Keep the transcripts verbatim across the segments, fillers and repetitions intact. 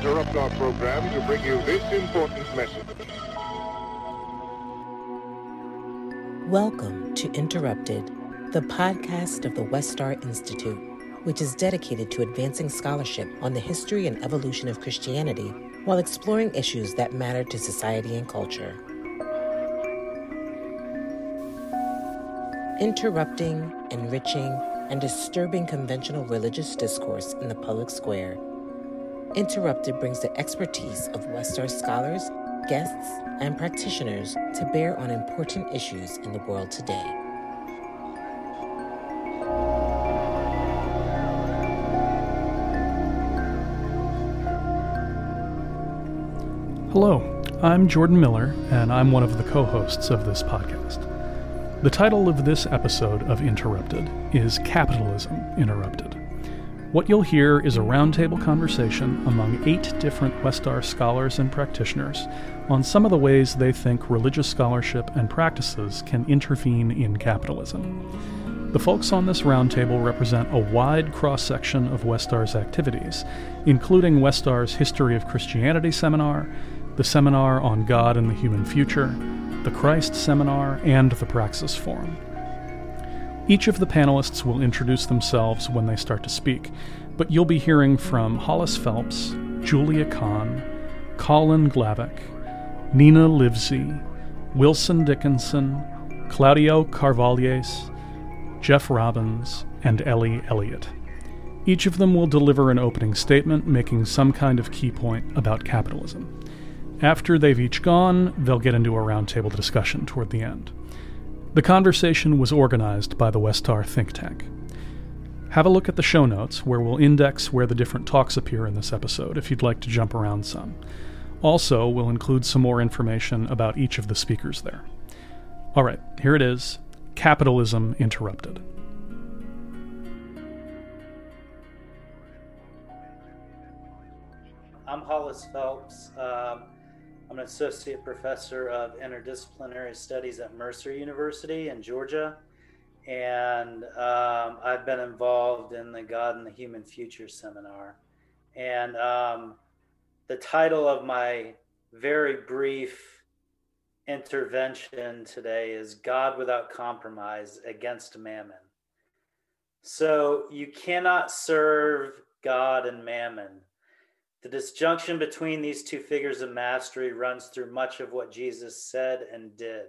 interrupt our program to bring you this important message. Welcome to Interrupted, the podcast of the Westar Institute, which is dedicated to advancing scholarship on the history and evolution of Christianity while exploring issues that matter to society and culture. Interrupting, enriching, and disturbing conventional religious discourse in the public square, Interrupted brings the expertise of Westar scholars, guests, and practitioners to bear on important issues in the world today. Hello, I'm Jordan Miller, and I'm one of the co-hosts of this podcast. The title of this episode of Interrupted is Capitalism Interrupted. What you'll hear is a roundtable conversation among eight different Westar scholars and practitioners on some of the ways they think religious scholarship and practices can intervene in capitalism. The folks on this roundtable represent a wide cross-section of Westar's activities, including Westar's History of Christianity seminar, the Seminar on God and the Human Future, the Christ Seminar, and the Praxis Forum. Each of the panelists will introduce themselves when they start to speak, but you'll be hearing from Hollis Phelps, Julia Kahn, Colin Glavak, Nina Livesey, Wilson Dickinson, Claudio Carvalhes, Jeff Robbins, and Ellie Elliott. Each of them will deliver an opening statement making some kind of key point about capitalism. After they've each gone, they'll get into a roundtable discussion toward the end. The conversation was organized by the Westar think tank. Have a look at the show notes, where we'll index where the different talks appear in this episode if you'd like to jump around some. Also, we'll include some more information about each of the speakers there. All right, here it is, Capitalism Interrupted. I'm Hollis Phelps. Um, I'm an associate professor of interdisciplinary studies at Mercer University in Georgia. And um, I've been involved in the God and the Human Future seminar. And um, the title of my very brief intervention today is God Without Compromise Against Mammon. So you cannot serve God and Mammon. The disjunction between these two figures of mastery runs through much of what Jesus said and did.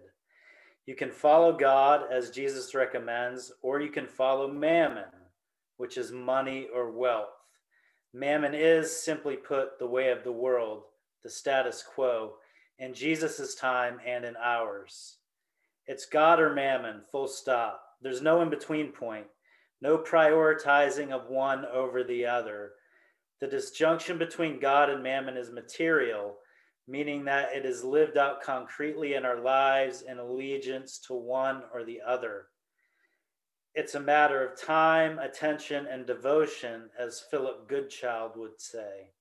You can follow God, as Jesus recommends, or you can follow mammon, which is money or wealth. Mammon is, simply put, the way of the world, the status quo, in Jesus' time and in ours. It's God or mammon, full stop. There's no in-between point, no prioritizing of one over the other. The disjunction between God and mammon is material, meaning that it is lived out concretely in our lives in allegiance to one or the other. It's a matter of time, attention, and devotion, as Philip Goodchild would say.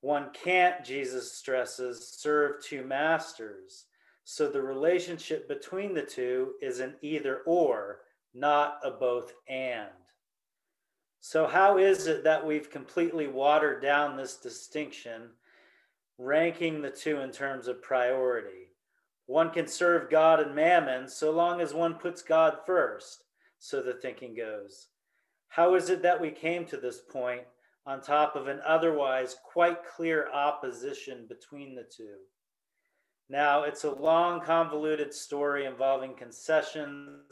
One can't, Jesus stresses, serve two masters. So the relationship between the two is an either or, not a both and. So how is it that we've completely watered down this distinction, ranking the two in terms of priority? One can serve God and mammon so long as one puts God first, so the thinking goes. How is it that we came to this point on top of an otherwise quite clear opposition between the two? Now, it's a long, convoluted story involving concessions,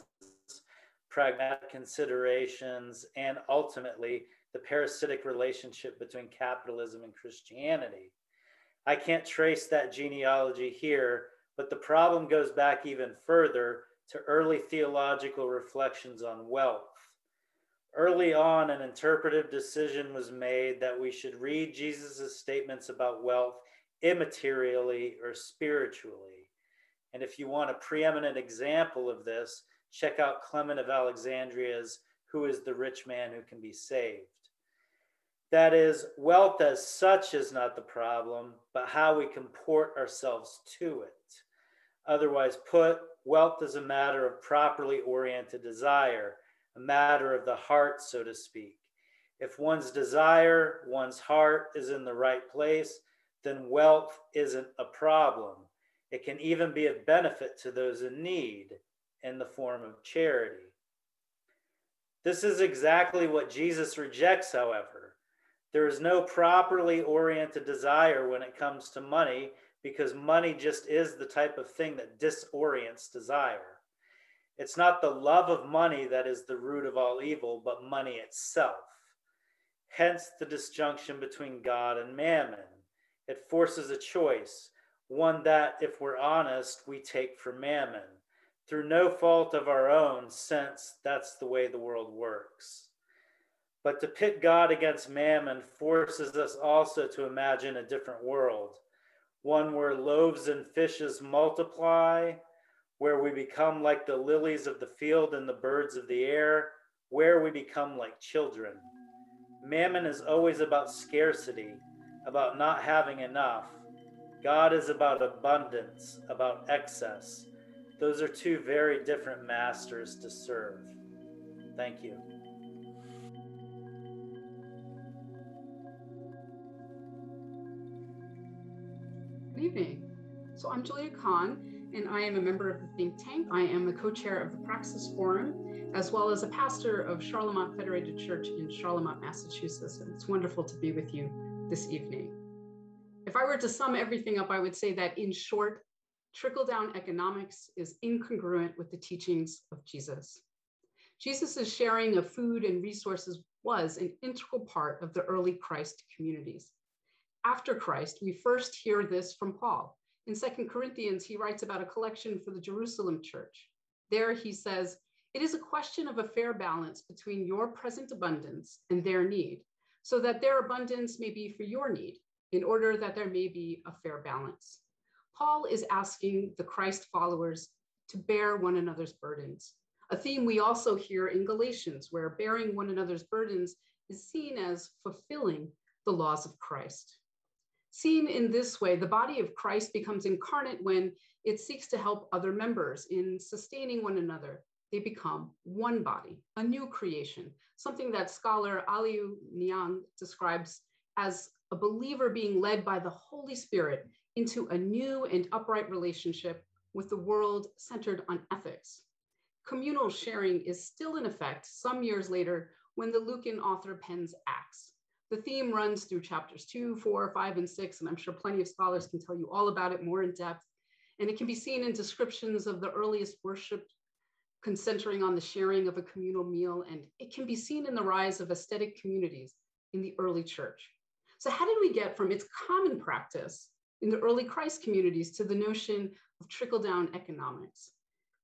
pragmatic considerations, and ultimately the parasitic relationship between capitalism and Christianity. I can't trace that genealogy here, but the problem goes back even further to early theological reflections on wealth. Early on, an interpretive decision was made that we should read Jesus' statements about wealth immaterially or spiritually. And if you want a preeminent example of this, check out Clement of Alexandria's Who is the Rich Man Who Can Be Saved? That is, wealth as such is not the problem, but how we comport ourselves to it. Otherwise put, wealth is a matter of properly oriented desire, a matter of the heart, so to speak. If one's desire, one's heart is in the right place, then wealth isn't a problem. It can even be of benefit to those in need in the form of charity. This is exactly what Jesus rejects, however. There is no properly oriented desire when it comes to money, because money just is the type of thing that disorients desire. It's not the love of money that is the root of all evil, but money itself. Hence the disjunction between God and mammon. It forces a choice, one that, if we're honest, we take for mammon, through no fault of our own, since that's the way the world works. But to pit God against mammon forces us also to imagine a different world, one where loaves and fishes multiply, where we become like the lilies of the field and the birds of the air, where we become like children. Mammon is always about scarcity, about not having enough. God is about abundance, about excess. Those are two very different masters to serve. Thank you. Good evening. So I'm Julia Kahn, and I am a member of the think tank. I am the co-chair of the Praxis Forum, as well as a pastor of Charlemont Federated Church in Charlemont, Massachusetts. And it's wonderful to be with you this evening. If I were to sum everything up, I would say that, in short, trickle-down economics is incongruent with the teachings of Jesus. Jesus' sharing of food and resources was an integral part of the early Christ communities. After Christ, we first hear this from Paul. In Second Corinthians, he writes about a collection for the Jerusalem church. There he says, "It is a question of a fair balance between your present abundance and their need, so that their abundance may be for your need, in order that there may be a fair balance." Paul is asking the Christ followers to bear one another's burdens, a theme we also hear in Galatians, where bearing one another's burdens is seen as fulfilling the laws of Christ. Seen in this way, the body of Christ becomes incarnate when it seeks to help other members in sustaining one another. They become one body, a new creation, something that scholar Aliou Niang describes as a believer being led by the Holy Spirit into a new and upright relationship with the world centered on ethics. Communal sharing is still in effect some years later when the Lucan author pens Acts. The theme runs through chapters two, four, five, and six, and I'm sure plenty of scholars can tell you all about it more in depth. And it can be seen in descriptions of the earliest worship, concentering on the sharing of a communal meal, and it can be seen in the rise of aesthetic communities in the early church. So how did we get from its common practice in the early Christ communities to the notion of trickle-down economics?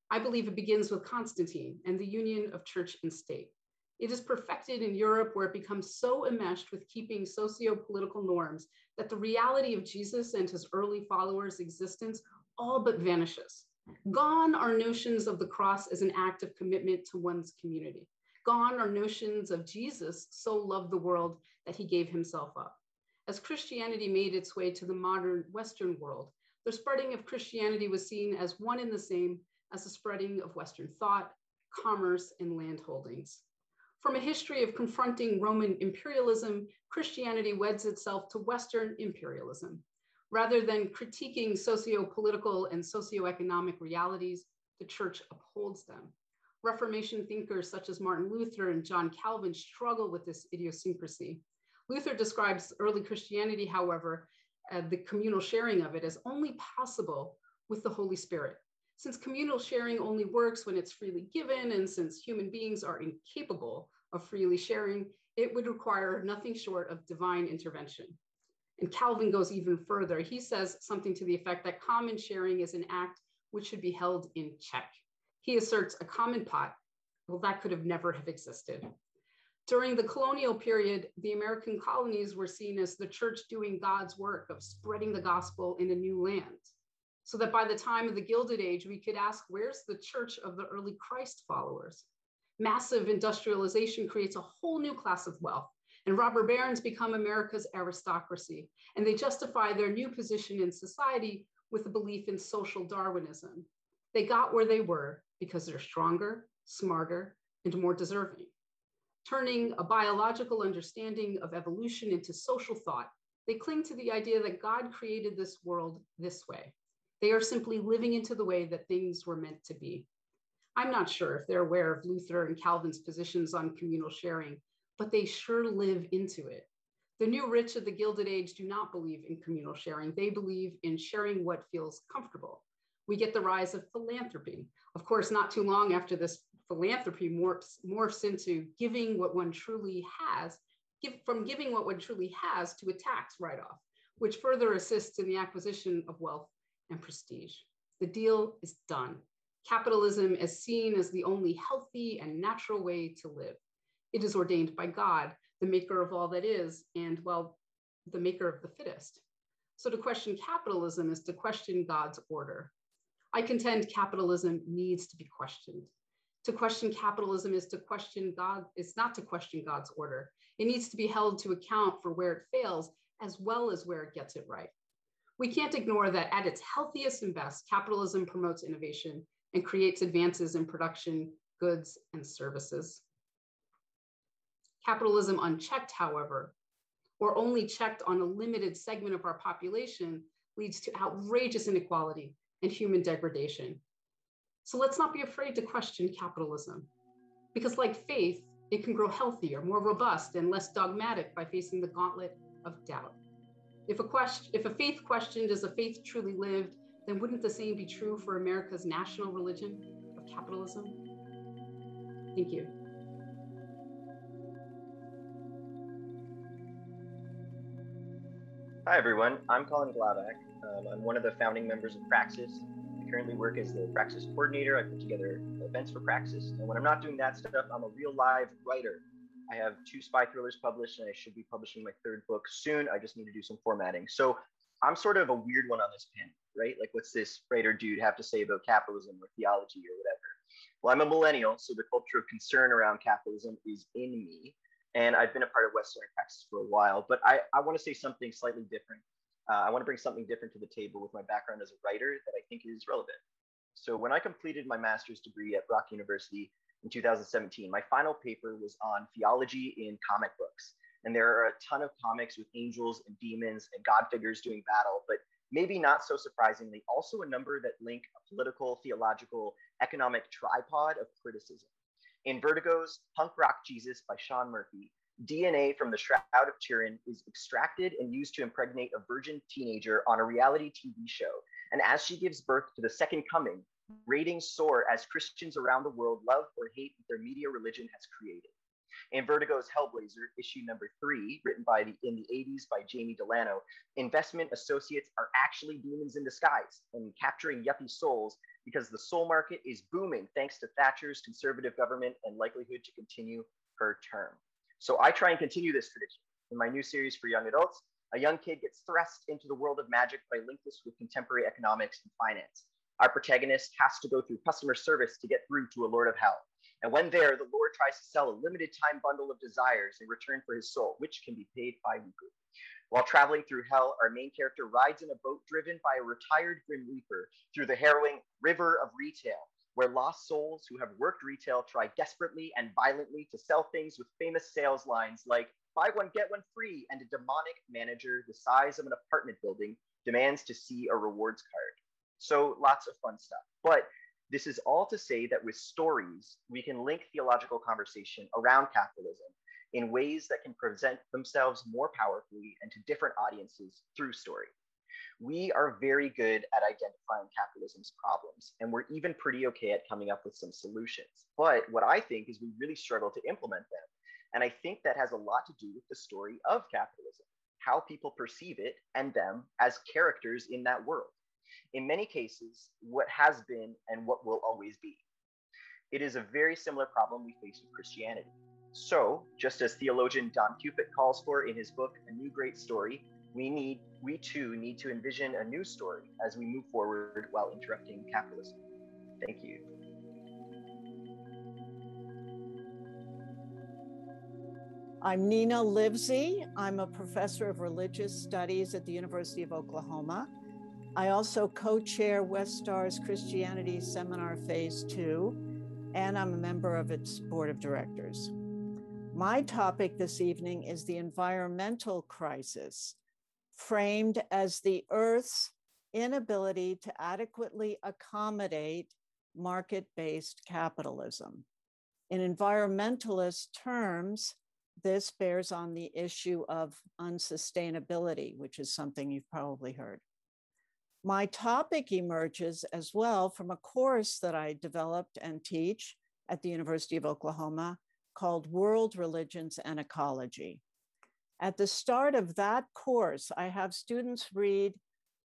I believe it begins with Constantine and the union of church and state. It is perfected in Europe, where it becomes so enmeshed with keeping socio-political norms that the reality of Jesus and his early followers' existence all but vanishes. Gone are notions of the cross as an act of commitment to one's community. Gone are notions of Jesus so loved the world that he gave himself up. As Christianity made its way to the modern Western world, the spreading of Christianity was seen as one and the same as the spreading of Western thought, commerce, and land holdings. From a history of confronting Roman imperialism, Christianity weds itself to Western imperialism. Rather than critiquing socio-political and socioeconomic realities, the church upholds them. Reformation thinkers such as Martin Luther and John Calvin struggle with this idiosyncrasy. Luther describes early Christianity, however, uh, the communal sharing of it as only possible with the Holy Spirit. Since communal sharing only works when it's freely given, and since human beings are incapable of freely sharing, it would require nothing short of divine intervention. And Calvin goes even further. He says something to the effect that common sharing is an act which should be held in check. He asserts a common pot, well, that could have never have existed. During the colonial period, the American colonies were seen as the church doing God's work of spreading the gospel in a new land. So that by the time of the Gilded Age, we could ask, where's the church of the early Christ followers? Massive industrialization creates a whole new class of wealth, and robber barons become America's aristocracy, and they justify their new position in society with a belief in social Darwinism. They got where they were because they're stronger, smarter, and more deserving. turning a biological understanding of evolution into social thought, they cling to the idea that God created this world this way. They are simply living into the way that things were meant to be. I'm not sure if they're aware of Luther and Calvin's positions on communal sharing, but they sure live into it. The new rich of the Gilded Age do not believe in communal sharing. They believe in sharing what feels comfortable. We get the rise of philanthropy. Of course, not too long after this, philanthropy morphs, morphs into giving what one truly has, give, from giving what one truly has to a tax write-off, which further assists in the acquisition of wealth and prestige. The deal is done. Capitalism is seen as the only healthy and natural way to live. It is ordained by God, the maker of all that is, and well, the maker of the fittest. So to question capitalism is to question God's order. I contend capitalism needs to be questioned. To question capitalism is to question God, it's not to question God's order. It needs to be held to account for where it fails as well as where it gets it right. We can't ignore that at its healthiest and best, capitalism promotes innovation and creates advances in production, goods, and services. Capitalism unchecked, however, or only checked on a limited segment of our population, leads to outrageous inequality and human degradation. So let's not be afraid to question capitalism, because like faith, it can grow healthier, more robust, and less dogmatic by facing the gauntlet of doubt. If a, question, if a faith questioned is a faith truly lived, then wouldn't the same be true for America's national religion of capitalism? Thank you. Hi everyone, I'm Colin Glavak. Um, I'm one of the founding members of Praxis. I currently work as the Praxis coordinator. I put together events for Praxis. And when I'm not doing that stuff, I'm a real live writer. I have two spy thrillers published and I should be publishing my third book soon. I just need to do some formatting. So I'm sort of a weird one on this panel, right? Like, what's this writer dude have to say about capitalism or theology or whatever? Well, I'm a millennial, so the culture of concern around capitalism is in me. And I've been a part of Westar and Praxis for a while, but I, I want to say something slightly different. Uh, I want to bring something different to the table with my background as a writer that I think is relevant. So when I completed my master's degree at Brock University in two thousand seventeen, my final paper was on theology in comic books. And there are a ton of comics with angels and demons and God figures doing battle, but maybe not so surprisingly, also a number that link a political, theological, economic tripod of criticism. In Vertigo's Punk Rock Jesus by Sean Murphy, D N A from the Shroud of Turin is extracted and used to impregnate a virgin teenager on a reality T V show. And as she gives birth to the second coming, ratings soar as Christians around the world love or hate what their media religion has created. In Vertigo's Hellblazer, issue number three, written by the, in the eighties by Jamie Delano, investment associates are actually demons in disguise and capturing yuppie souls because the soul market is booming thanks to Thatcher's conservative government and likelihood to continue her term. So I try and continue this tradition. In my new series for young adults, a young kid gets thrust into the world of magic, but I link this with contemporary economics and finance. Our protagonist has to go through customer service to get through to a Lord of Hell. And when there, the Lord tries to sell a limited time bundle of desires in return for his soul, which can be paid bi-weekly. While traveling through hell, our main character rides in a boat driven by a retired Grim Reaper through the harrowing river of retail, where lost souls who have worked retail try desperately and violently to sell things with famous sales lines like buy one, get one free, and a demonic manager the size of an apartment building demands to see a rewards card. So lots of fun stuff. But this is all to say that with stories, we can link theological conversation around capitalism in ways that can present themselves more powerfully and to different audiences through story. We are very good at identifying capitalism's problems, and we're even pretty okay at coming up with some solutions. But what I think is we really struggle to implement them. And I think that has a lot to do with the story of capitalism, how people perceive it and them as characters in that world. In many cases, what has been and what will always be. It is a very similar problem we face with Christianity. So, just as theologian Don Cupitt calls for in his book, A New Great Story, we need, we too need to envision a new story as we move forward while interrupting capitalism. Thank you. I'm Nina Livesey. I'm a professor of religious studies at the University of Oklahoma. I also co-chair Westar's Christianity Seminar Phase two, and I'm a member of its board of directors. My topic this evening is the environmental crisis, framed as the Earth's inability to adequately accommodate market-based capitalism. In environmentalist terms, this bears on the issue of unsustainability, which is something you've probably heard. My topic emerges as well from a course that I developed and teach at the University of Oklahoma called World Religions and Ecology. At the start of that course, I have students read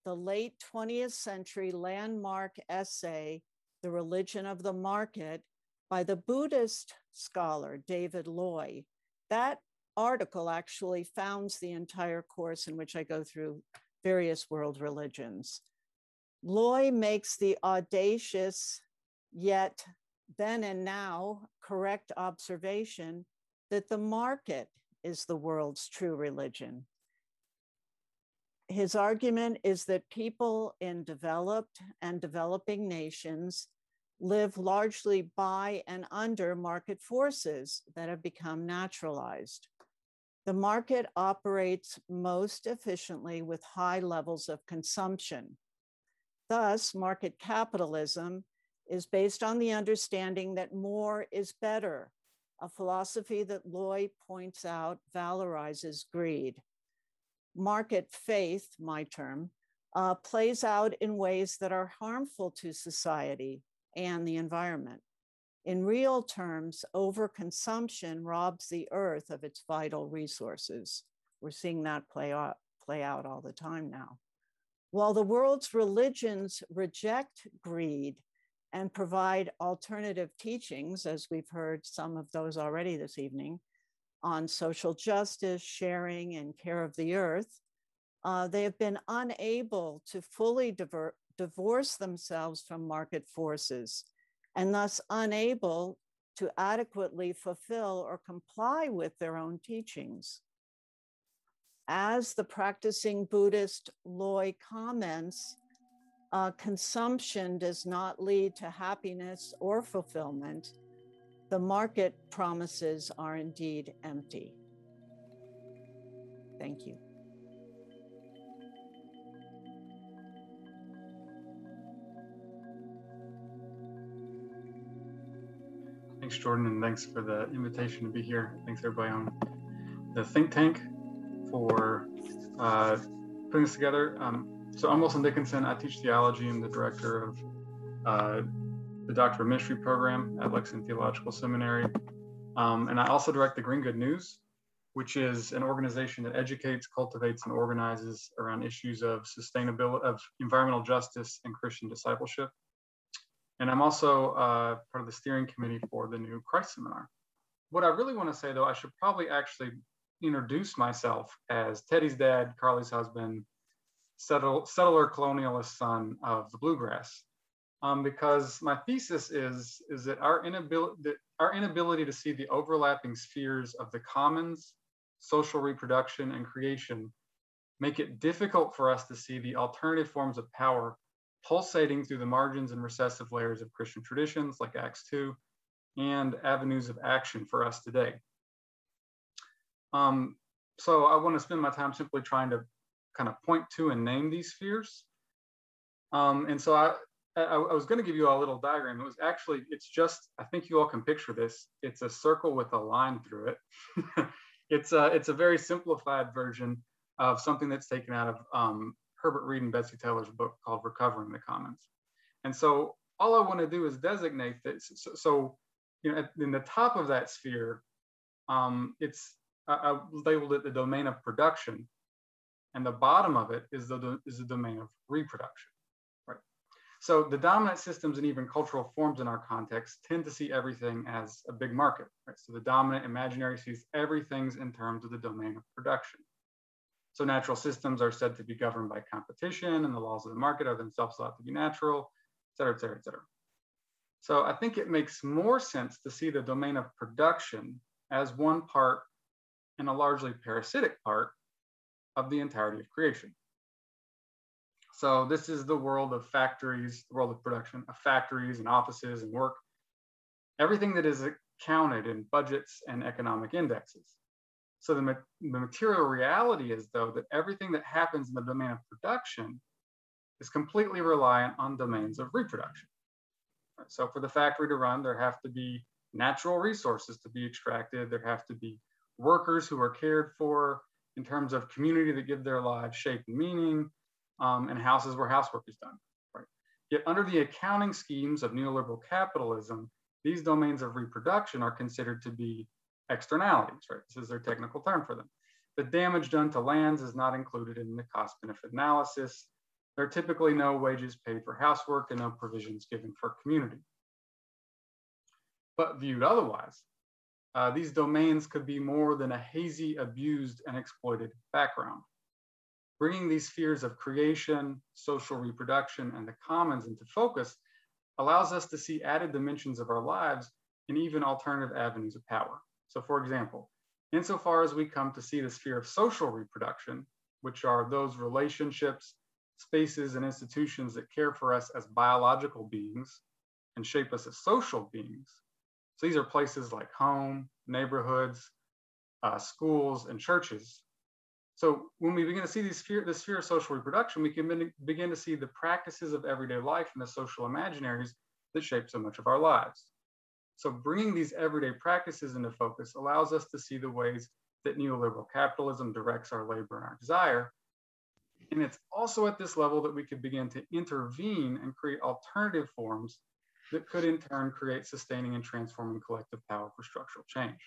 the late twentieth century landmark essay, The Religion of the Market, by the Buddhist scholar David Loy. That article actually founds the entire course, in which I go through various world religions. Loy makes the audacious, yet then and now correct observation that the market is the world's true religion. His argument is that people in developed and developing nations live largely by and under market forces that have become naturalized. The market operates most efficiently with high levels of consumption. Thus, market capitalism is based on the understanding that more is better, a philosophy that Loy points out valorizes greed. Market faith, my term, uh, plays out in ways that are harmful to society and the environment. In real terms, overconsumption robs the earth of its vital resources. We're seeing that play out, play out all the time now. While the world's religions reject greed and provide alternative teachings, as we've heard some of those already this evening, on social justice, sharing, and care of the earth, uh, they have been unable to fully divert divorce themselves from market forces, and thus unable to adequately fulfill or comply with their own teachings. As the practicing Buddhist Loy comments, uh, consumption does not lead to happiness or fulfillment. The market promises are indeed empty. Thank you. Thanks, Jordan, and thanks for the invitation to be here. Thanks, everybody on the think tank for uh, putting this together. Um, so I'm Wilson Dickinson. I teach theology. I'm the director of uh, the Doctor of Ministry program at Lexington Theological Seminary. Um, and I also direct the Green Good News, which is an organization that educates, cultivates, and organizes around issues of sustainability, of environmental justice, and Christian discipleship. And I'm also uh, part of the steering committee for the new Christ Seminar. What I really want to say, though, I should probably actually introduce myself as Teddy's dad, Carly's husband, settle, settler colonialist son of the bluegrass, um, because my thesis is, is that our inability, that our inability to see the overlapping spheres of the commons, social reproduction, and creation make it difficult for us to see the alternative forms of power pulsating through the margins and recessive layers of Christian traditions like Acts two and avenues of action for us today. Um, so I want to spend my time simply trying to kind of point to and name these spheres. Um, and so I, I, I was going to give you all a little diagram. It was actually, it's just, I think you all can picture this. It's a circle with a line through it. it's, a, it's a very simplified version of something that's taken out of um, Herbert Reed and Betsy Taylor's book called Recovering the Commons. And so all I want to do is designate this. So, so you know, at, in the top of that sphere, um, it's, I, I labeled it the domain of production. And the bottom of it is the, is the domain of reproduction, right? So the dominant systems and even cultural forms in our context tend to see everything as a big market, right? So the dominant imaginary sees everything's in terms of the domain of production. So natural systems are said to be governed by competition, and the laws of the market are themselves thought to be natural, et cetera, et cetera, et cetera. So I think it makes more sense to see the domain of production as one part and a largely parasitic part of the entirety of creation. So this is the world of factories, the world of production, of factories and offices and work. Everything that is counted in budgets and economic indexes. So the, ma the material reality is, though, that everything that happens in the domain of production is completely reliant on domains of reproduction. Right? So for the factory to run, there have to be natural resources to be extracted. There have to be workers who are cared for in terms of community that give their lives shape and meaning, um, and houses where housework is done. Right? Yet under the accounting schemes of neoliberal capitalism, these domains of reproduction are considered to be externalities, right? This is their technical term for them. The damage done to lands is not included in the cost benefit analysis. There are typically no wages paid for housework and no provisions given for community. But viewed otherwise, uh, these domains could be more than a hazy, abused, and exploited background. Bringing these spheres of creation, social reproduction, and the commons into focus allows us to see added dimensions of our lives and even alternative avenues of power. So for example, insofar as we come to see the sphere of social reproduction, which are those relationships, spaces, and institutions that care for us as biological beings and shape us as social beings. So these are places like home, neighborhoods, uh, schools, and churches. So when we begin to see the sphere, the sphere of social reproduction, we can begin to see the practices of everyday life and the social imaginaries that shape so much of our lives. So bringing these everyday practices into focus allows us to see the ways that neoliberal capitalism directs our labor and our desire. And it's also at this level that we could begin to intervene and create alternative forms that could in turn create sustaining and transforming collective power for structural change.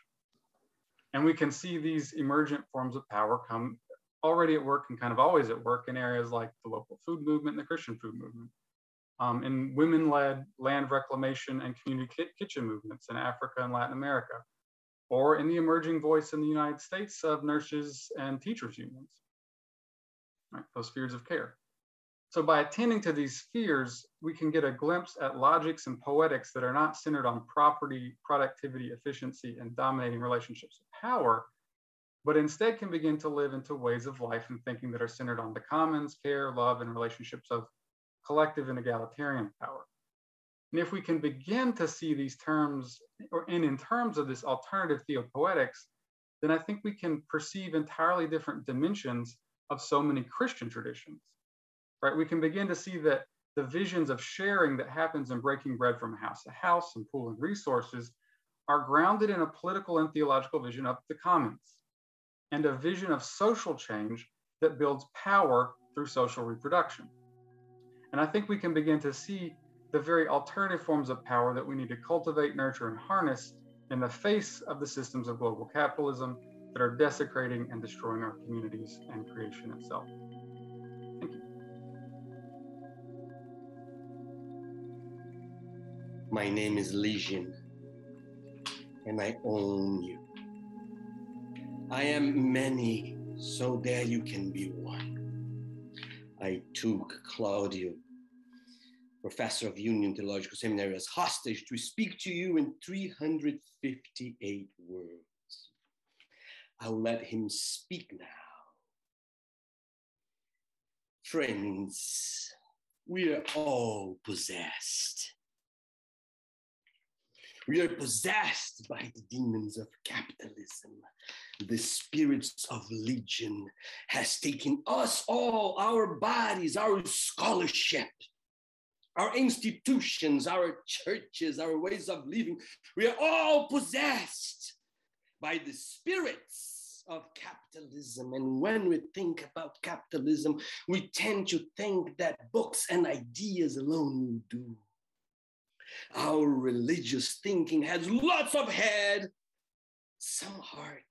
And we can see these emergent forms of power come already at work and kind of always at work in areas like the local food movement and the Christian food movement, um, in women-led land reclamation and community kitchen movements in Africa and Latin America, or in the emerging voice in the United States of nurses and teachers unions, right, those spheres of care. So by attending to these spheres, we can get a glimpse at logics and poetics that are not centered on property, productivity, efficiency, and dominating relationships of power, but instead can begin to live into ways of life and thinking that are centered on the commons, care, love, and relationships of collective and egalitarian power. And if we can begin to see these terms, or and in terms of this alternative theopoetics, then I think we can perceive entirely different dimensions of so many Christian traditions. Right, we can begin to see that the visions of sharing that happens in breaking bread from house to house and pooling resources are grounded in a political and theological vision of the commons and a vision of social change that builds power through social reproduction. And I think we can begin to see the very alternative forms of power that we need to cultivate, nurture, and harness in the face of the systems of global capitalism that are desecrating and destroying our communities and creation itself. My name is Legion, and I own you. I am many, so there you can be one. I took Claudio, professor of Union Theological Seminary, as hostage to speak to you in three hundred fifty-eight words. I'll let him speak now. Friends, we are all possessed. We are possessed by the demons of capitalism. The spirits of legion has taken us all, our bodies, our scholarship, our institutions, our churches, our ways of living. We are all possessed by the spirits of capitalism. And when we think about capitalism, we tend to think that books and ideas alone will do. Our religious thinking has lots of head, some heart,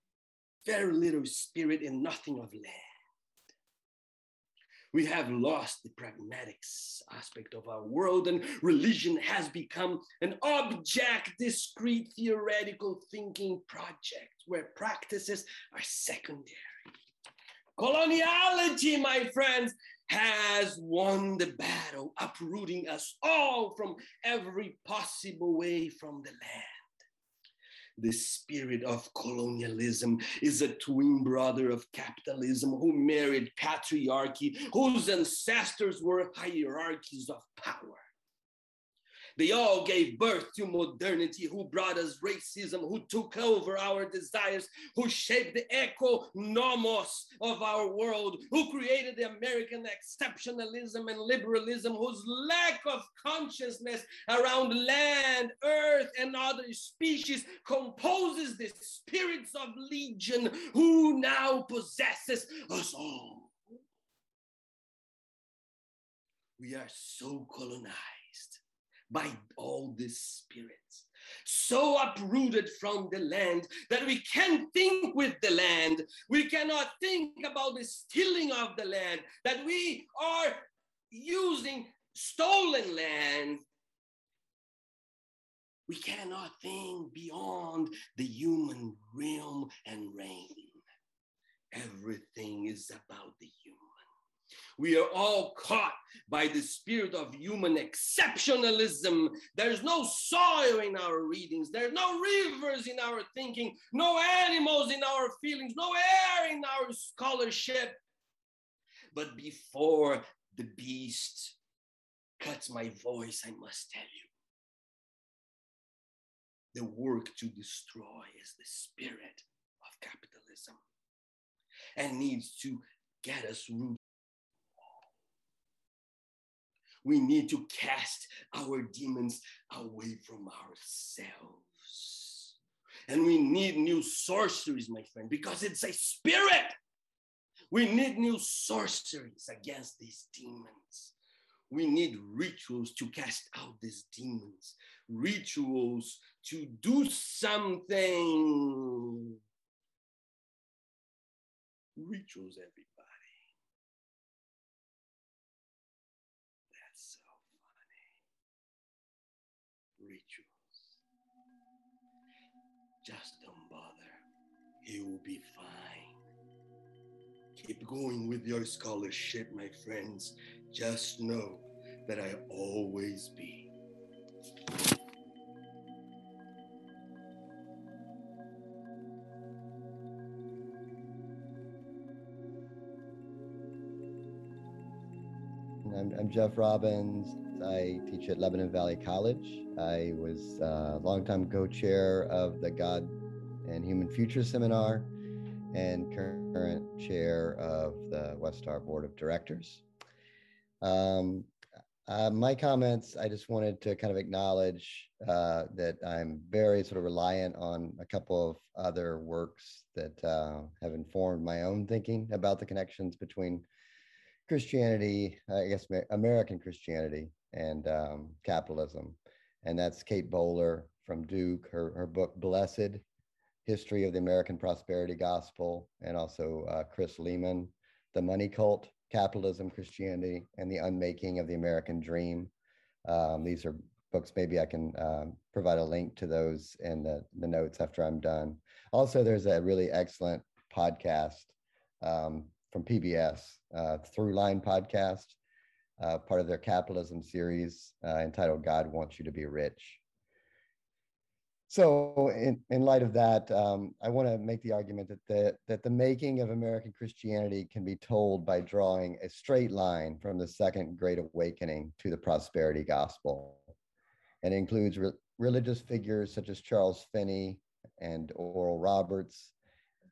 very little spirit, and nothing of land. We have lost the pragmatic aspect of our world, and religion has become an object, discrete, theoretical thinking project where practices are secondary. Coloniality, my friends, has won the battle, uprooting us all from every possible way from the land. The spirit of colonialism is a twin brother of capitalism who married patriarchy, whose ancestors were hierarchies of power. They all gave birth to modernity, who brought us racism, who took over our desires, who shaped the economos of our world, who created the American exceptionalism and liberalism, whose lack of consciousness around land, earth, and other species composes the spirits of legion, who now possesses us all. We are so colonized by all these spirits, so uprooted from the land that we can't think with the land. We cannot think about the stealing of the land, that we are using stolen land. We cannot think beyond the human realm and reign. Everything is about the human. We are all caught by the spirit of human exceptionalism. There's no soil in our readings. There's no rivers in our thinking, no animals in our feelings, no air in our scholarship. But before the beast cuts my voice, I must tell you, the work to destroy is the spirit of capitalism and needs to get us rooted. We need to cast our demons away from ourselves. And we need new sorceries, my friend, because it's a spirit. We need new sorceries against these demons. We need rituals to cast out these demons, rituals to do something. Rituals, everybody. Rituals. Just don't bother. He will be fine. Keep going with your scholarship, my friends. Just know that I always be. I'm, I'm Jeff Robbins. I teach at Lebanon Valley College. I was a uh, longtime co-chair of the God and Human Future Seminar and current chair of the Westar Board of Directors. Um, uh, my comments, I just wanted to kind of acknowledge uh, that I'm very sort of reliant on a couple of other works that uh, have informed my own thinking about the connections between Christianity, I guess American Christianity, and um, capitalism. And that's Kate Bowler from Duke, her, her book, Blessed, History of the American Prosperity Gospel, and also uh, Chris Lehman, The Money Cult, Capitalism, Christianity, and the Unmaking of the American Dream. Um, these are books, maybe I can uh, provide a link to those in the, the notes after I'm done. Also, there's a really excellent podcast um, from P B S, uh, Throughline podcast, uh, part of their capitalism series uh, entitled God Wants You to Be Rich. So in, in light of that, um, I want to make the argument that the, that the making of American Christianity can be told by drawing a straight line from the Second Great Awakening to the prosperity gospel. And it includes re- religious figures such as Charles Finney and Oral Roberts,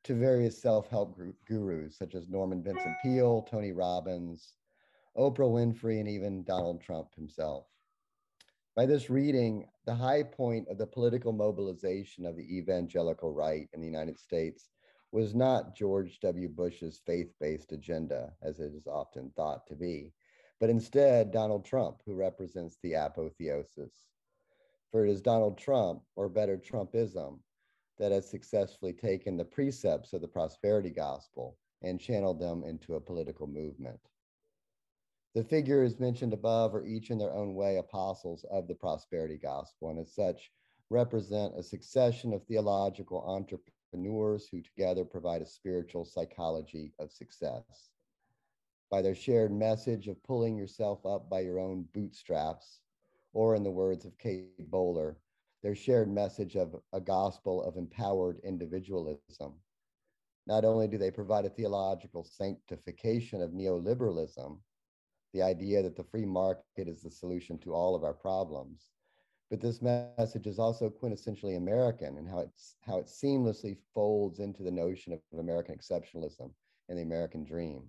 to various self-help gurus such as Norman Vincent Peale, Tony Robbins, Oprah Winfrey, and even Donald Trump himself. By this reading, the high point of the political mobilization of the evangelical right in the United States was not George W. Bush's faith-based agenda, as it is often thought to be, but instead Donald Trump, who represents the apotheosis. For it is Donald Trump, or better, Trumpism, that has successfully taken the precepts of the prosperity gospel and channeled them into a political movement. The figures mentioned above are each in their own way apostles of the prosperity gospel, and as such represent a succession of theological entrepreneurs who together provide a spiritual psychology of success. By their shared message of pulling yourself up by your own bootstraps, or in the words of Kate Bowler, their shared message of a gospel of empowered individualism. Not only do they provide a theological sanctification of neoliberalism, the idea that the free market is the solution to all of our problems, but this message is also quintessentially American and how it's how it seamlessly folds into the notion of American exceptionalism and the American dream.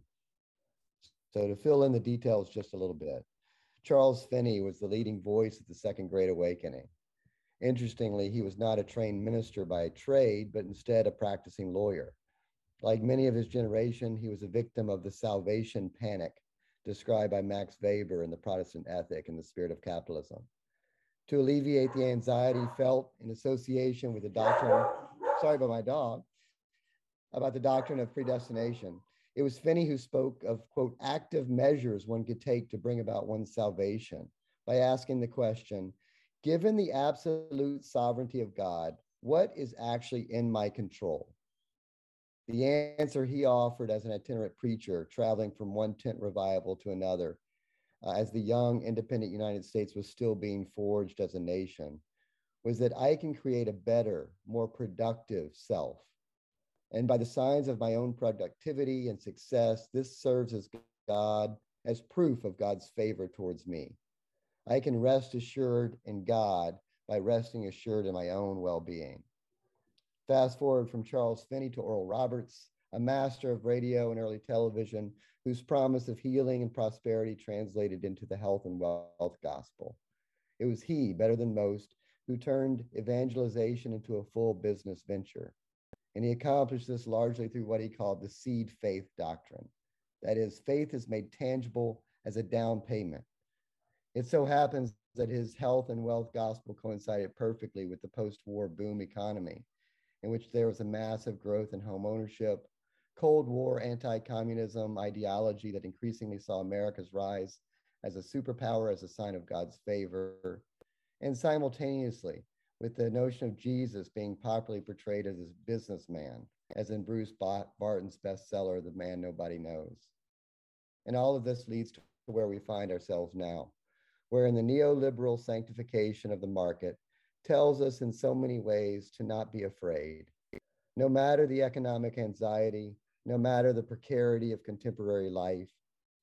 So to fill in the details just a little bit, Charles Finney was the leading voice of the Second Great Awakening. Interestingly, he was not a trained minister by trade, but instead a practicing lawyer. Like many of his generation, he was a victim of the salvation panic described by Max Weber in The Protestant Ethic and the Spirit of Capitalism. To alleviate the anxiety felt in association with the doctrine, sorry about my dog, about the doctrine of predestination, it was Finney who spoke of, quote, active measures one could take to bring about one's salvation by asking the question, given the absolute sovereignty of God, what is actually in my control? The answer he offered as an itinerant preacher traveling from one tent revival to another uh, as the young independent United States was still being forged as a nation was that I can create a better, more productive self. And by the signs of my own productivity and success, this serves as God, as proof of God's favor towards me. I can rest assured in God by resting assured in my own well-being. Fast forward from Charles Finney to Oral Roberts, a master of radio and early television, whose promise of healing and prosperity translated into the health and wealth gospel. It was he, better than most, who turned evangelization into a full business venture. And he accomplished this largely through what he called the seed faith doctrine. That is, faith is made tangible as a down payment. It so happens that his health and wealth gospel coincided perfectly with the post-war boom economy, in which there was a massive growth in home ownership, Cold War anti-communism ideology that increasingly saw America's rise as a superpower as a sign of God's favor, and simultaneously with the notion of Jesus being popularly portrayed as this businessman, as in Bruce Barton's bestseller, The Man Nobody Knows. And all of this leads to where we find ourselves now, where in the neoliberal sanctification of the market, tells us in so many ways to not be afraid. No matter the economic anxiety, no matter the precarity of contemporary life,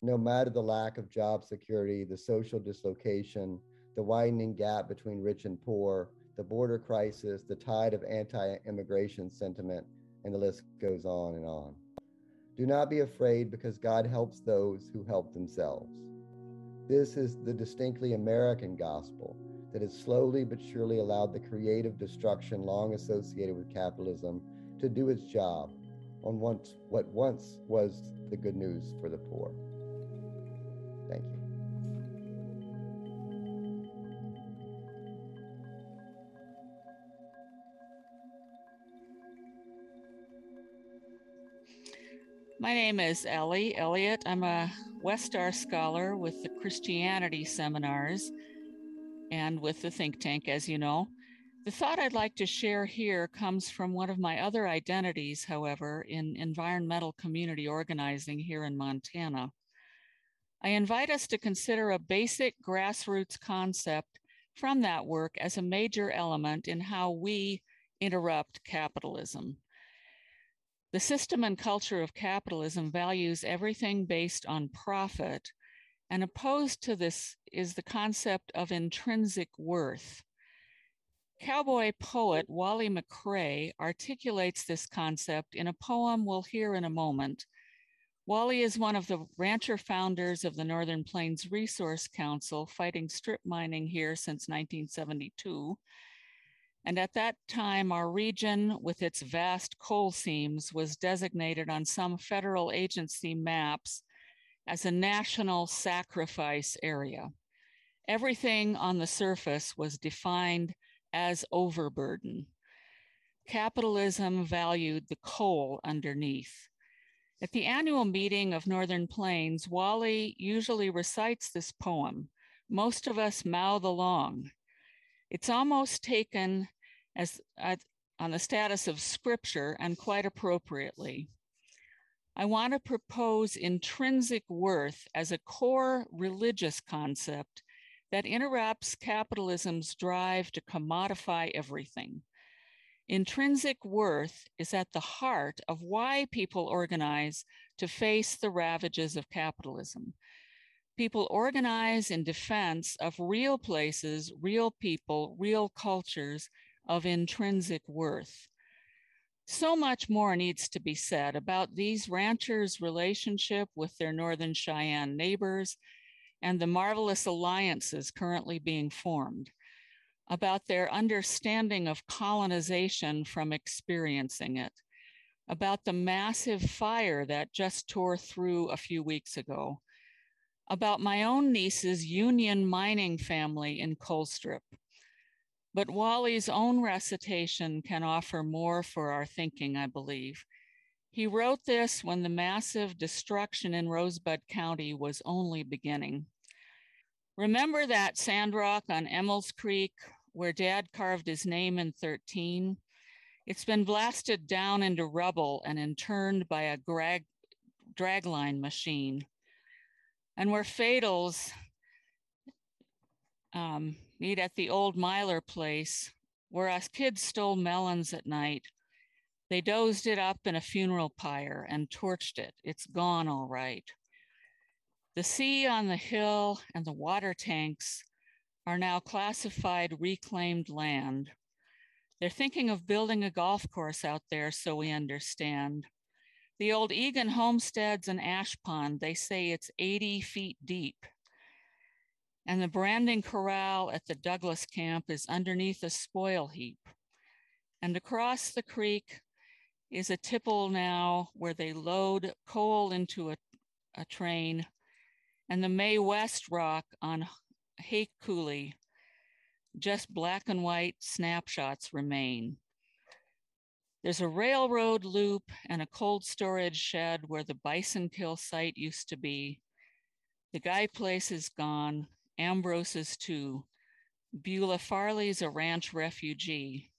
no matter the lack of job security, the social dislocation, the widening gap between rich and poor, the border crisis, the tide of anti-immigration sentiment, and the list goes on and on. Do not be afraid because God helps those who help themselves. This is the distinctly American gospel that has slowly but surely allowed the creative destruction long associated with capitalism to do its job on once, what once was the good news for the poor. Thank you. My name is Ellie Elliott. I'm a Westar scholar with the Christianity seminars and with the think tank, as you know. The thought I'd like to share here comes from one of my other identities, however, in environmental community organizing here in Montana. I invite us to consider a basic grassroots concept from that work as a major element in how we interrupt capitalism. The system and culture of capitalism values everything based on profit, and opposed to this is the concept of intrinsic worth. Cowboy poet Wally McCrae articulates this concept in a poem we'll hear in a moment. Wally is one of the rancher founders of the Northern Plains Resource Council, fighting strip mining here since nineteen seventy-two. And at that time, our region with its vast coal seams was designated on some federal agency maps as a national sacrifice area. Everything on the surface was defined as overburden. Capitalism valued the coal underneath. At the annual meeting of Northern Plains, Wally usually recites this poem. Most of us mouth along. It's almost taken as uh, on the status of scripture, and quite appropriately. I want to propose intrinsic worth as a core religious concept that interrupts capitalism's drive to commodify everything. Intrinsic worth is at the heart of why people organize to face the ravages of capitalism. people organize in defense of real places, real people, real cultures of intrinsic worth. So much more needs to be said about these ranchers' relationship with their Northern Cheyenne neighbors and the marvelous alliances currently being formed, about their understanding of colonization from experiencing it, about the massive fire that just tore through a few weeks ago, about my own niece's Union mining family in Colstrip. But Wally's own recitation can offer more for our thinking, I believe. He wrote this when the massive destruction in Rosebud County was only beginning. Remember that sandrock on Emmels Creek where Dad carved his name in thirteen? It's been blasted down into rubble and interned by a drag, dragline machine. And where fatals um, meet at the old Myler place, where us kids stole melons at night, they dozed it up in a funeral pyre and torched it. It's gone, all right. The sea on the hill and the water tanks are now classified reclaimed land. They're thinking of building a golf course out there, so we understand. The old Egan homesteads and ash pond, they say it's eighty feet deep. And the branding corral at the Douglas camp is underneath a spoil heap. And across the creek is a tipple now where they load coal into a, a train, and the May West rock on Hake Coulee. Just black and white snapshots remain. There's a railroad loop and a cold storage shed where the bison kill site used to be. The Guy place is gone, Ambrose's too. Beulah Farley's a ranch refugee.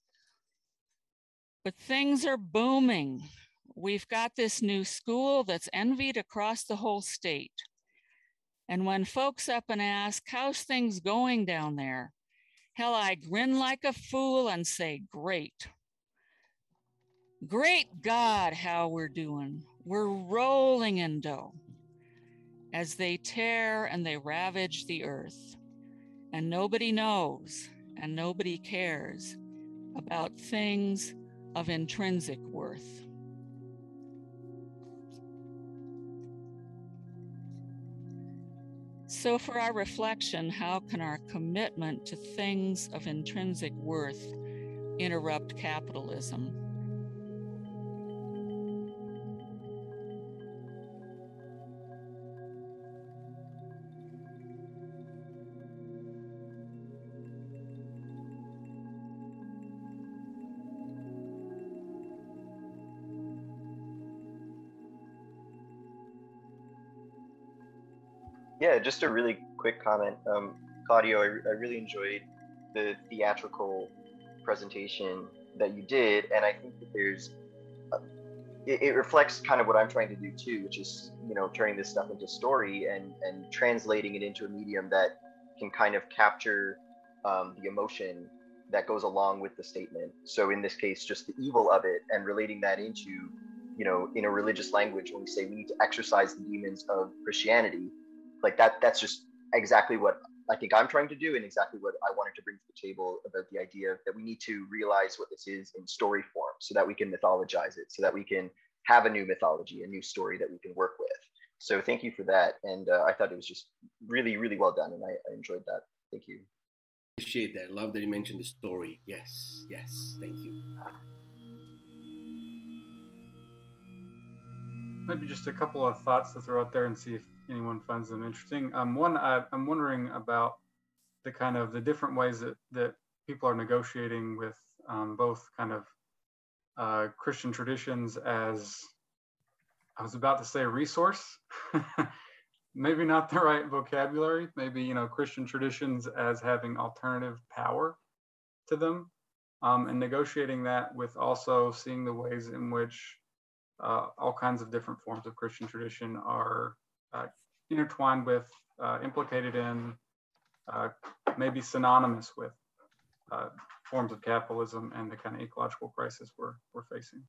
But things are booming. We've got this new school that's envied across the whole state. And when folks up and ask, how's things going down there? Hell, I grin like a fool and say, great. Great God, how we're doing. We're rolling in dough as they tear and they ravage the earth. And nobody knows and nobody cares about things of intrinsic worth. So for our reflection, how can our commitment to things of intrinsic worth interrupt capitalism? Yeah, just a really quick comment. Um, Claudio, I, I really enjoyed the theatrical presentation that you did. And I think that there's, uh, it, it reflects kind of what I'm trying to do too, which is, you know, turning this stuff into story and, and translating it into a medium that can kind of capture um, the emotion that goes along with the statement. So in this case, just the evil of it and relating that into, you know, in a religious language, when we say we need to exorcise the demons of Christianity, like that, that's just exactly what I think I'm trying to do and exactly what I wanted to bring to the table about the idea that we need to realize what this is in story form so that we can mythologize it, so that we can have a new mythology, a new story that we can work with. So thank you for that. And uh, I thought it was just really, really well done. And I, I enjoyed that. Thank you. Appreciate that. Love that you mentioned the story. Yes, yes. Thank you. Maybe just a couple of thoughts to throw out there and see if anyone finds them interesting. Um, one, I, I'm wondering about the kind of the different ways that, that people are negotiating with um, both kind of uh, Christian traditions as, I was about to say resource, maybe not the right vocabulary, maybe, you know, Christian traditions as having alternative power to them, um, and negotiating that with also seeing the ways in which uh, all kinds of different forms of Christian tradition are Uh, intertwined with, uh, implicated in, uh, maybe synonymous with uh, forms of capitalism and the kind of ecological crisis we're, we're facing.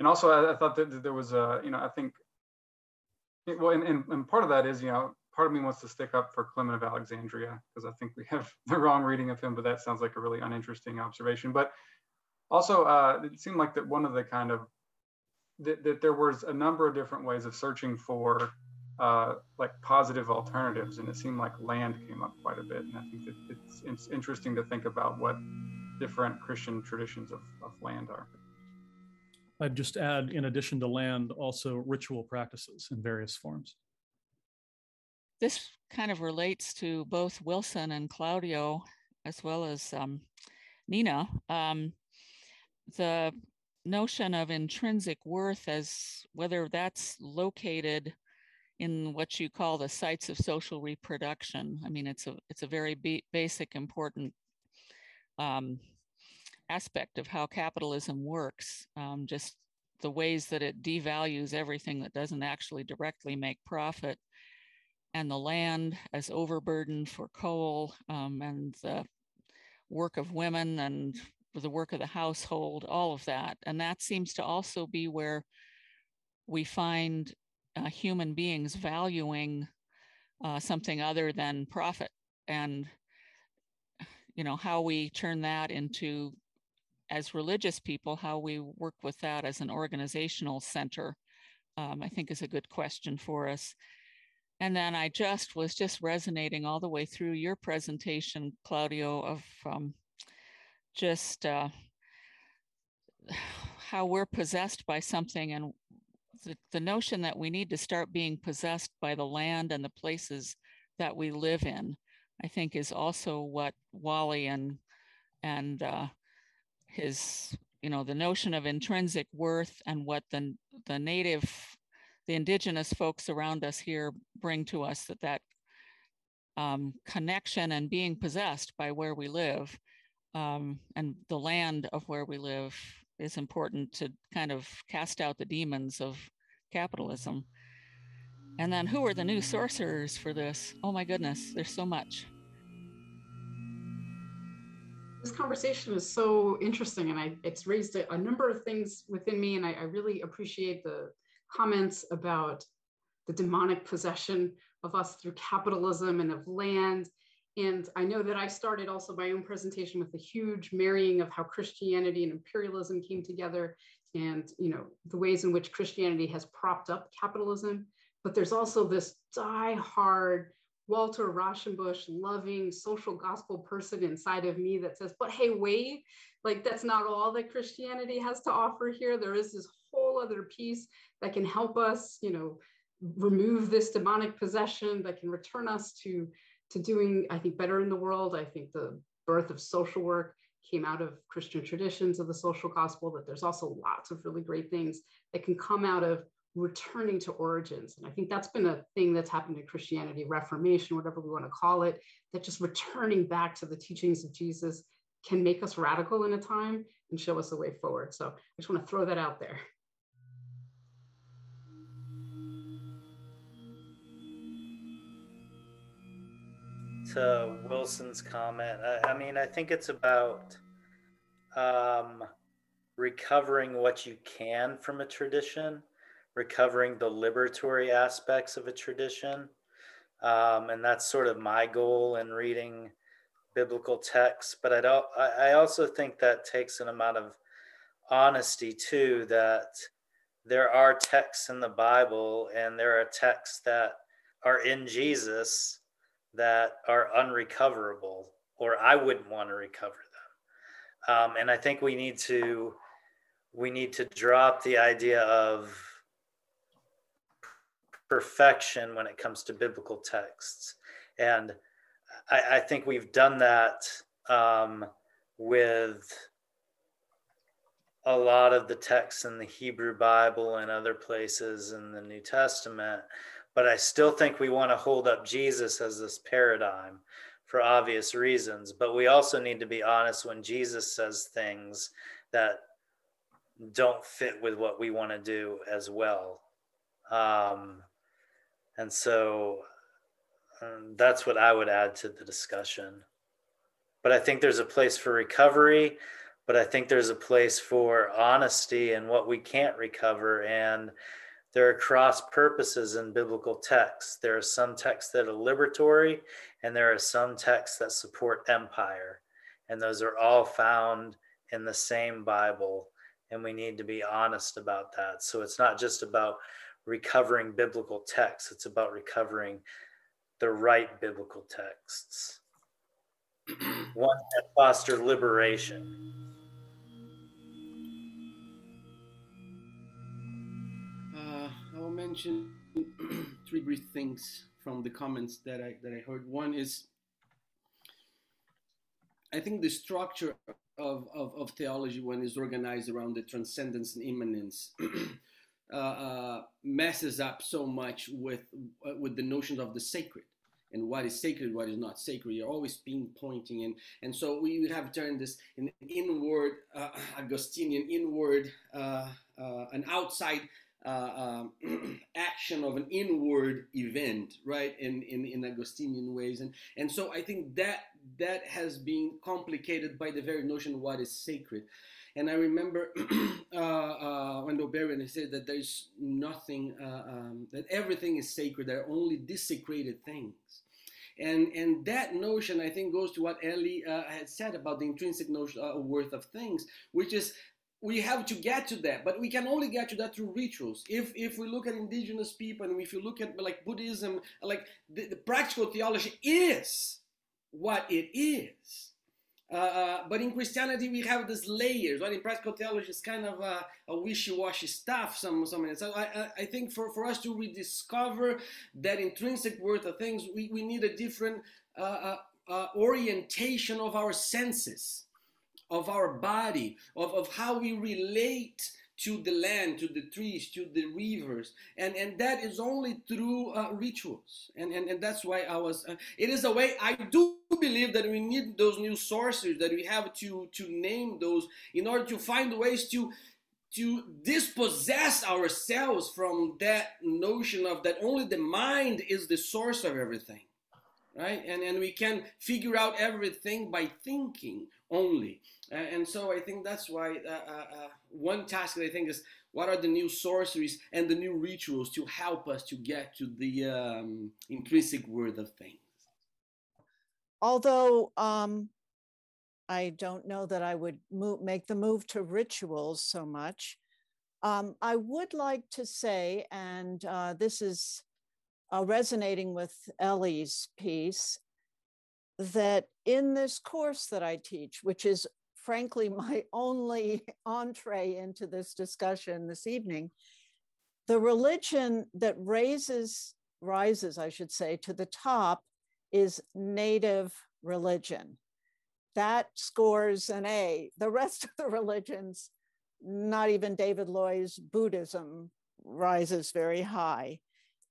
And also I, I thought that there was a, you know, I think, it, well, and, and, and part of that is, you know, part of me wants to stick up for Clement of Alexandria, because I think we have the wrong reading of him, but that sounds like a really uninteresting observation. But also, uh, it seemed like that one of the kind of, that, that there was a number of different ways of searching for uh, like positive alternatives. And it seemed like land came up quite a bit. And I think that it's, it's interesting to think about what different Christian traditions of, of land are. I'd just add, in addition to land, also ritual practices in various forms. This kind of relates to both Wilson and Claudio, as well as um, Nina. Um, the notion of intrinsic worth, as whether that's located in what you call the sites of social reproduction. I mean, it's a it's a very be- basic, important um, aspect of how capitalism works, um, just the ways that it devalues everything that doesn't actually directly make profit, and the land as overburden for coal, um, and the work of women and the work of the household, all of that. And that seems to also be where we find uh, human beings valuing uh, something other than profit, and you know how we turn that into, as religious people, how we work with that as an organizational center, um, I think is a good question for us. And then I just was just resonating all the way through your presentation, Claudio, of um, just uh, how we're possessed by something, and the, the notion that we need to start being possessed by the land and the places that we live in, I think is also what Wally and, and, uh, his, you know, the notion of intrinsic worth and what the, the native, the indigenous folks around us here bring to us, that that um, connection and being possessed by where we live um, and the land of where we live is important to kind of cast out the demons of capitalism. And then who are the new sorcerers for this? Oh my goodness, there's so much. This conversation is so interesting, and I, it's raised a, a number of things within me, and I, I really appreciate the comments about the demonic possession of us through capitalism and of land. And I know that I started also my own presentation with the huge marrying of how Christianity and imperialism came together, and you know the ways in which Christianity has propped up capitalism. But there's also this die-hard Walter Rauschenbusch loving social gospel person inside of me that says, but hey, wait, like that's not all that Christianity has to offer here. There is this whole other piece that can help us, you know, remove this demonic possession, that can return us to, to doing, I think, better in the world. I think the birth of social work came out of Christian traditions of the social gospel, that there's also lots of really great things that can come out of returning to origins. And I think that's been a thing that's happened to Christianity, Reformation, whatever we want to call it, that just returning back to the teachings of Jesus can make us radical in a time and show us a way forward. So I just want to throw that out there. To Wilson's comment, I, I mean, I think it's about um, recovering what you can from a tradition, recovering the liberatory aspects of a tradition. Um, and that's sort of my goal in reading biblical texts. But I don't, I also think that takes an amount of honesty too, that there are texts in the Bible and there are texts that are in Jesus that are unrecoverable, or I wouldn't want to recover them. Um, and I think we need to, we need to drop the idea of perfection when it comes to biblical texts. And I, I think we've done that um, with a lot of the texts in the Hebrew Bible and other places in the New Testament, but I still think we want to hold up Jesus as this paradigm for obvious reasons. But we also need to be honest when Jesus says things that don't fit with what we want to do as well. Um, And so um, that's what I would add to the discussion. But I think there's a place for recovery, but I think there's a place for honesty and what we can't recover. And There are cross purposes in biblical texts. There are some texts that are liberatory, and there are some texts that support empire. And those are all found in the same Bible. And we need to be honest about that. So it's not just about recovering biblical texts. It's about recovering the right biblical texts. Ones that foster liberation. Uh, I will mention three brief things from the comments that I that I heard. One is, I think the structure of, of, of theology when it's organized around the transcendence and immanence uh, uh, messes up so much with uh, with the notion of the sacred and what is sacred, what is not sacred. You're always pinpointing, and and so we have turned this an inward uh, Augustinian inward uh, uh, an outside uh, um, action of an inward event, right? In in in Augustinian ways, and and so I think that. That has been complicated by the very notion of what is sacred. And I remember uh, uh, Wendell Berry said that there's nothing, uh, um, that everything is sacred, there are only desecrated things. And and that notion, I think, goes to what Ellie uh, had said about the intrinsic notion of worth of things, which is, we have to get to that, but we can only get to that through rituals. If if we look at indigenous people, and if you look at like Buddhism, like the, the practical theology is what it is, uh, but in Christianity we have these layers. Right? In practical theology, it's kind of a, a wishy-washy stuff. Some, some. So I, I think for, for us to rediscover that intrinsic worth of things, we, we need a different uh, uh, orientation of our senses, of our body, of, of how we relate to the land, to the trees, to the rivers, and and that is only through uh, rituals, and, and and that's why I was. Uh, it is a way I do believe that we need those new sources, that we have to to name those in order to find ways to to dispossess ourselves from that notion of that only the mind is the source of everything, right? And and we can figure out everything by thinking only. Uh, and so I think that's why uh, uh, one task that I think is, what are the new sorceries and the new rituals to help us to get to the um, intrinsic worth of things? Although um, I don't know that I would move, make the move to rituals so much, um, I would like to say, and uh, this is uh, resonating with Ellie's piece, that in this course that I teach, which is frankly my only entree into this discussion this evening, the religion that raises, rises, I should say, to the top is native religion. That scores an A. The rest of the religions, not even David Loy's Buddhism, rises very high.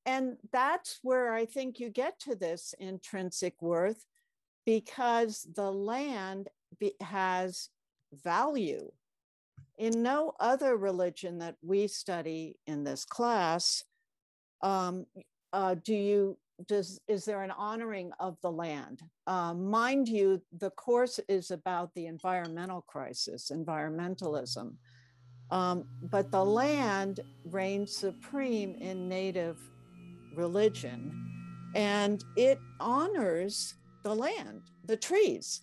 And that's where I think you get to this intrinsic worth, because the land be, has value. In no other religion that we study in this class, um, uh, do you does is there an honoring of the land? Uh, mind you, the course is about the environmental crisis, environmentalism, um, but the land reigns supreme in native religion, and it honors the land, the trees.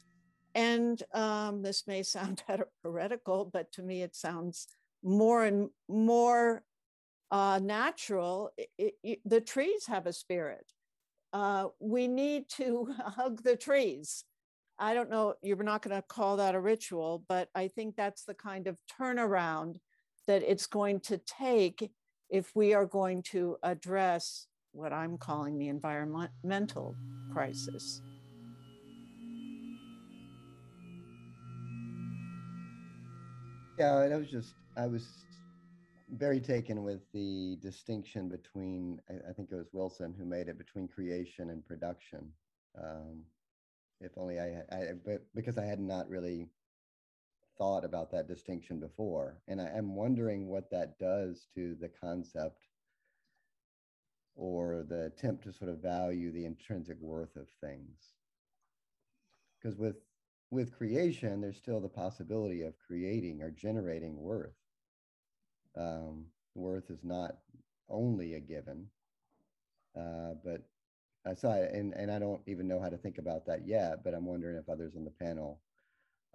And um, this may sound heretical, but to me it sounds more and more uh, natural. It, it, the trees have a spirit. Uh, we need to hug the trees. I don't know, you're not gonna call that a ritual, but I think that's the kind of turnaround that it's going to take if we are going to address what I'm calling the environmental crisis. Yeah, and I was just, I was very taken with the distinction between, I, I think it was Wilson who made it, between creation and production. Um, if only I, I, but because I had not really thought about that distinction before. And I am wondering what that does to the concept or the attempt to sort of value the intrinsic worth of things. Because with With creation, there's still the possibility of creating or generating worth. Um, worth is not only a given. Uh, but I saw it, and, and I don't even know how to think about that yet, but I'm wondering if others on the panel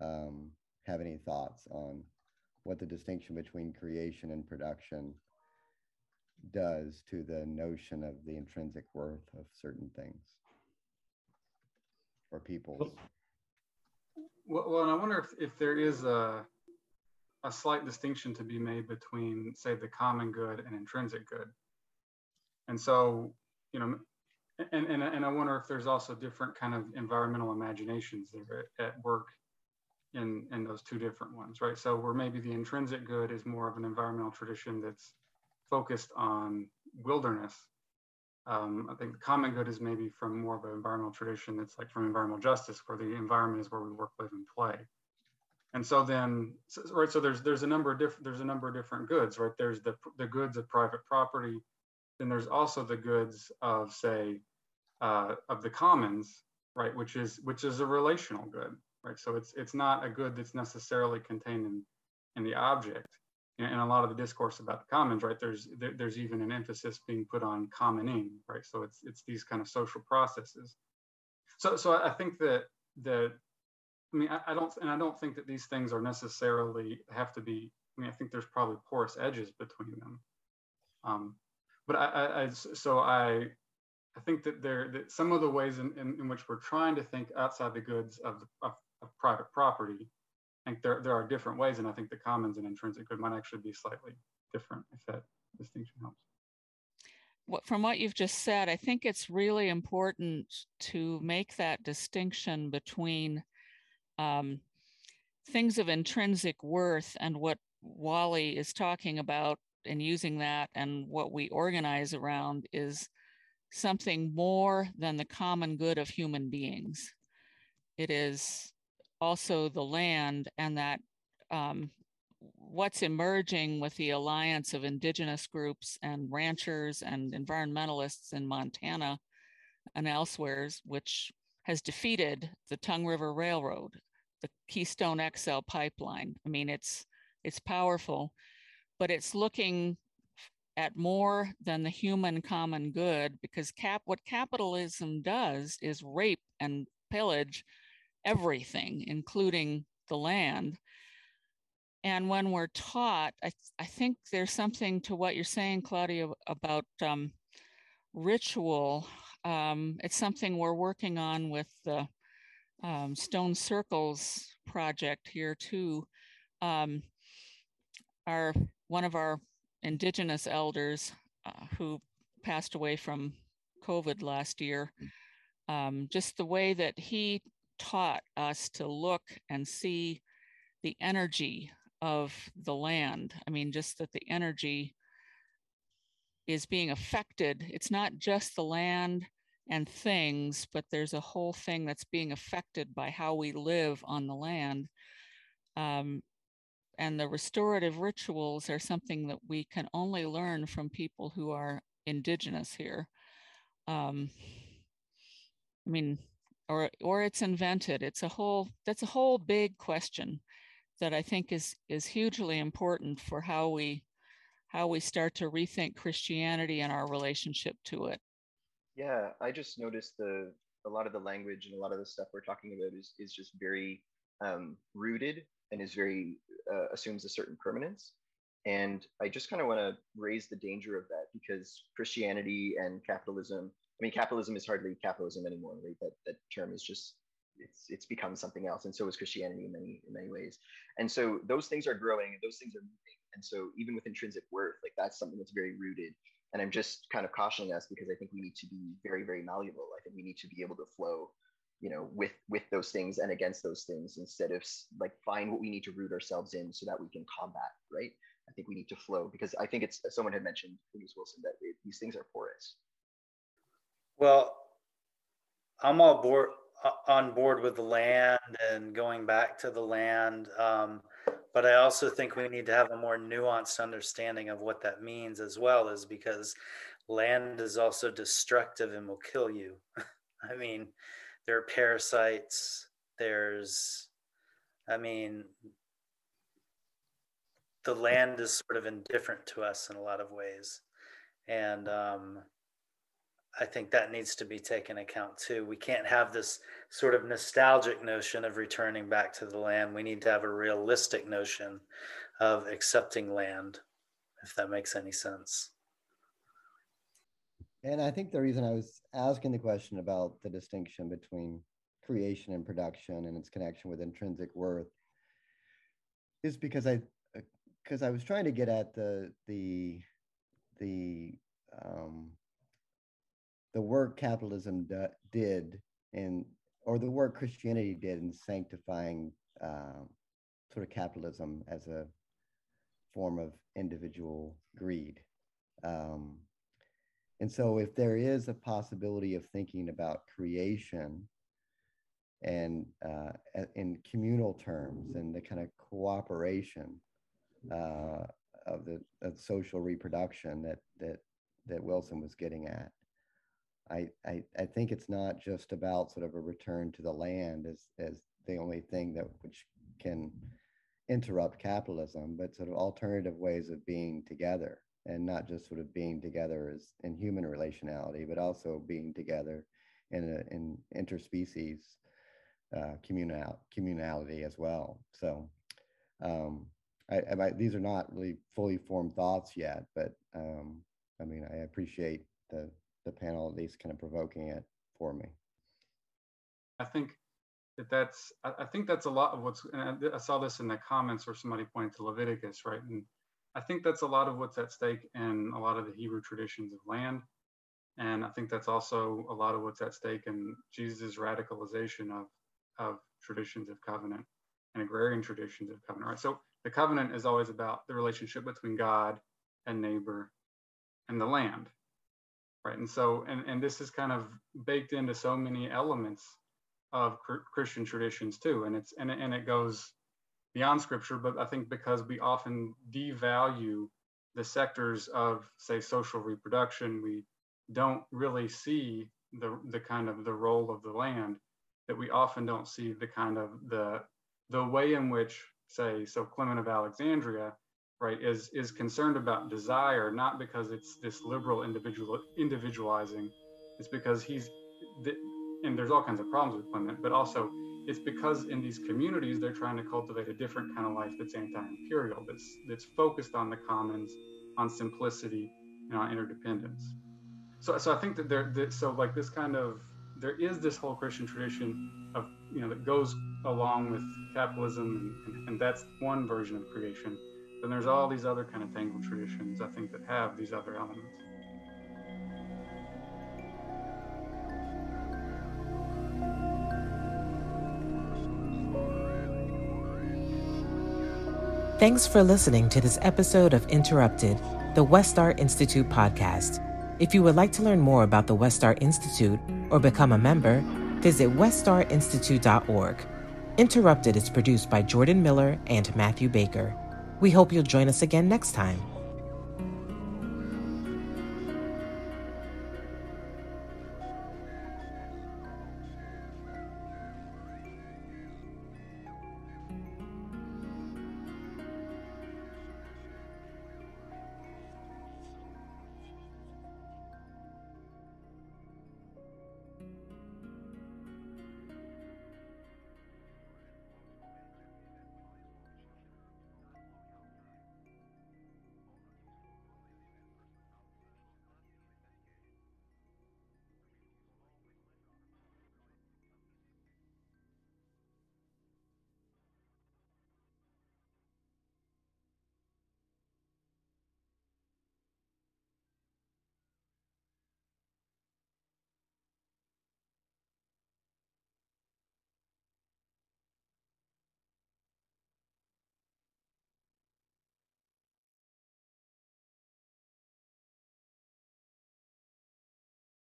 um, have any thoughts on what the distinction between creation and production does to the notion of the intrinsic worth of certain things or peoples. Well, well, and I wonder if, if there is a, a slight distinction to be made between, say, the common good and intrinsic good. And so, you know, and, and, and I wonder if there's also different kind of environmental imaginations that are at, at work in, in those two different ones, right? So where maybe the intrinsic good is more of an environmental tradition that's focused on wilderness. Um, I think the common good is maybe from more of an environmental tradition that's like from environmental justice, where the environment is where we work, live, and play. And so then, so, right? So there's there's a number of different there's a number of different goods, right? There's the the goods of private property, then there's also the goods of say uh, of the commons, right? Which is which is a relational good, right? So it's it's not a good that's necessarily contained in in the object. And a lot of the discourse about the commons, right, there's there, there's even an emphasis being put on commoning, right? So it's it's these kind of social processes. So so I think that that I mean I, I don't and I don't think that these things are necessarily have to be. I mean I think there's probably porous edges between them. Um, but I, I, I so I I think that there that some of the ways in, in, in which we're trying to think outside the goods of, of, of private property. I think there, there are different ways, and I think the commons and intrinsic good might actually be slightly different, if that distinction helps. What, from what you've just said, I think it's really important to make that distinction between um, things of intrinsic worth and what Wally is talking about and using that, and what we organize around is something more than the common good of human beings. It is also the land, and that um, what's emerging with the alliance of indigenous groups and ranchers and environmentalists in Montana and elsewhere, which has defeated the Tongue River Railroad, the Keystone X L pipeline. I mean, it's it's powerful, but it's looking at more than the human common good, because cap what capitalism does is rape and pillage everything, including the land. And when we're taught, I, th I think there's something to what you're saying, Claudia, about um, ritual. Um, it's something we're working on with the um, Stone Circles project here too. Um, our, one of our indigenous elders uh, who passed away from COVID last year, um, just the way that he taught us to look and see the energy of the land. I mean, just that the energy is being affected. It's not just the land and things, but there's a whole thing that's being affected by how we live on the land. Um, and the restorative rituals are something that we can only learn from people who are indigenous here. Um, I mean, Or, or it's invented. It's a whole, that's a whole big question that I think is, is hugely important for how we, how we start to rethink Christianity and our relationship to it. Yeah, I just noticed the, a lot of the language and a lot of the stuff we're talking about is, is just very um, rooted and is very, uh, assumes a certain permanence. And I just kind of want to raise the danger of that, because Christianity and capitalism, I mean, capitalism is hardly capitalism anymore, right? That, that term is just, it's it's become something else. And so is Christianity in many, in many ways. And so those things are growing and those things are moving. And so even with intrinsic worth, like that's something that's very rooted. And I'm just kind of cautioning us, because I think we need to be very, very malleable. I think we need to be able to flow, you know, with, with those things and against those things, instead of like find what we need to root ourselves in so that we can combat, right? I think we need to flow, because I think it's, someone had mentioned, I think it was Wilson, that it, these things are porous. Well, I'm all board, on board with the land and going back to the land, um, but I also think we need to have a more nuanced understanding of what that means as well, is because land is also destructive and will kill you. I mean, there are parasites, there's, I mean, the land is sort of indifferent to us in a lot of ways. And um, I think that needs to be taken account too. We can't have this sort of nostalgic notion of returning back to the land. We need to have a realistic notion of accepting land, if that makes any sense. And I think the reason I was asking the question about the distinction between creation and production and its connection with intrinsic worth is because I, because I was trying to get at the, the, the, um, the work capitalism d- did in, or the work Christianity did in sanctifying uh, sort of capitalism as a form of individual greed. Um, and so if there is a possibility of thinking about creation and uh, in communal terms and the kind of cooperation uh, of the of social reproduction that that that Wilson was getting at, I, I I think it's not just about sort of a return to the land as as the only thing that which can interrupt capitalism, but sort of alternative ways of being together, and not just sort of being together as in human relationality, but also being together in a, in interspecies uh, communal communality as well. So um, I, I these are not really fully formed thoughts yet, but um, I mean I appreciate the. the panel at least kind of provoking it for me. I think that that's, I think that's a lot of what's, and I saw this in the comments where somebody pointed to Leviticus, right? And I think that's a lot of what's at stake in a lot of the Hebrew traditions of land. And I think that's also a lot of what's at stake in Jesus' radicalization of, of traditions of covenant and agrarian traditions of covenant, right? So the covenant is always about the relationship between God and neighbor and the land. Right, and so, and, and this is kind of baked into so many elements of cr- Christian traditions too, and it's and it, and it goes beyond scripture. But I think because we often devalue the sectors of, say, social reproduction, we don't really see the the kind of the role of the land, that we often don't see the kind of the the way in which, say, so Clement of Alexandria, right, is is concerned about desire, not because it's this liberal individual individualizing, it's because he's, and there's all kinds of problems with Clement, but also it's because in these communities they're trying to cultivate a different kind of life that's anti-imperial, that's that's focused on the commons, on simplicity, and on interdependence. So, so I think that there, that, so like this kind of, there is this whole Christian tradition of, you know, that goes along with capitalism, and, and that's one version of creation. And there's all these other kind of tangled traditions, I think, that have these other elements. Thanks for listening to this episode of Interrupted, the Westar Institute podcast. If you would like to learn more about the Westar Institute or become a member, visit westar institute dot org. Interrupted is produced by Jordan Miller and Matthew Baker. We hope you'll join us again next time.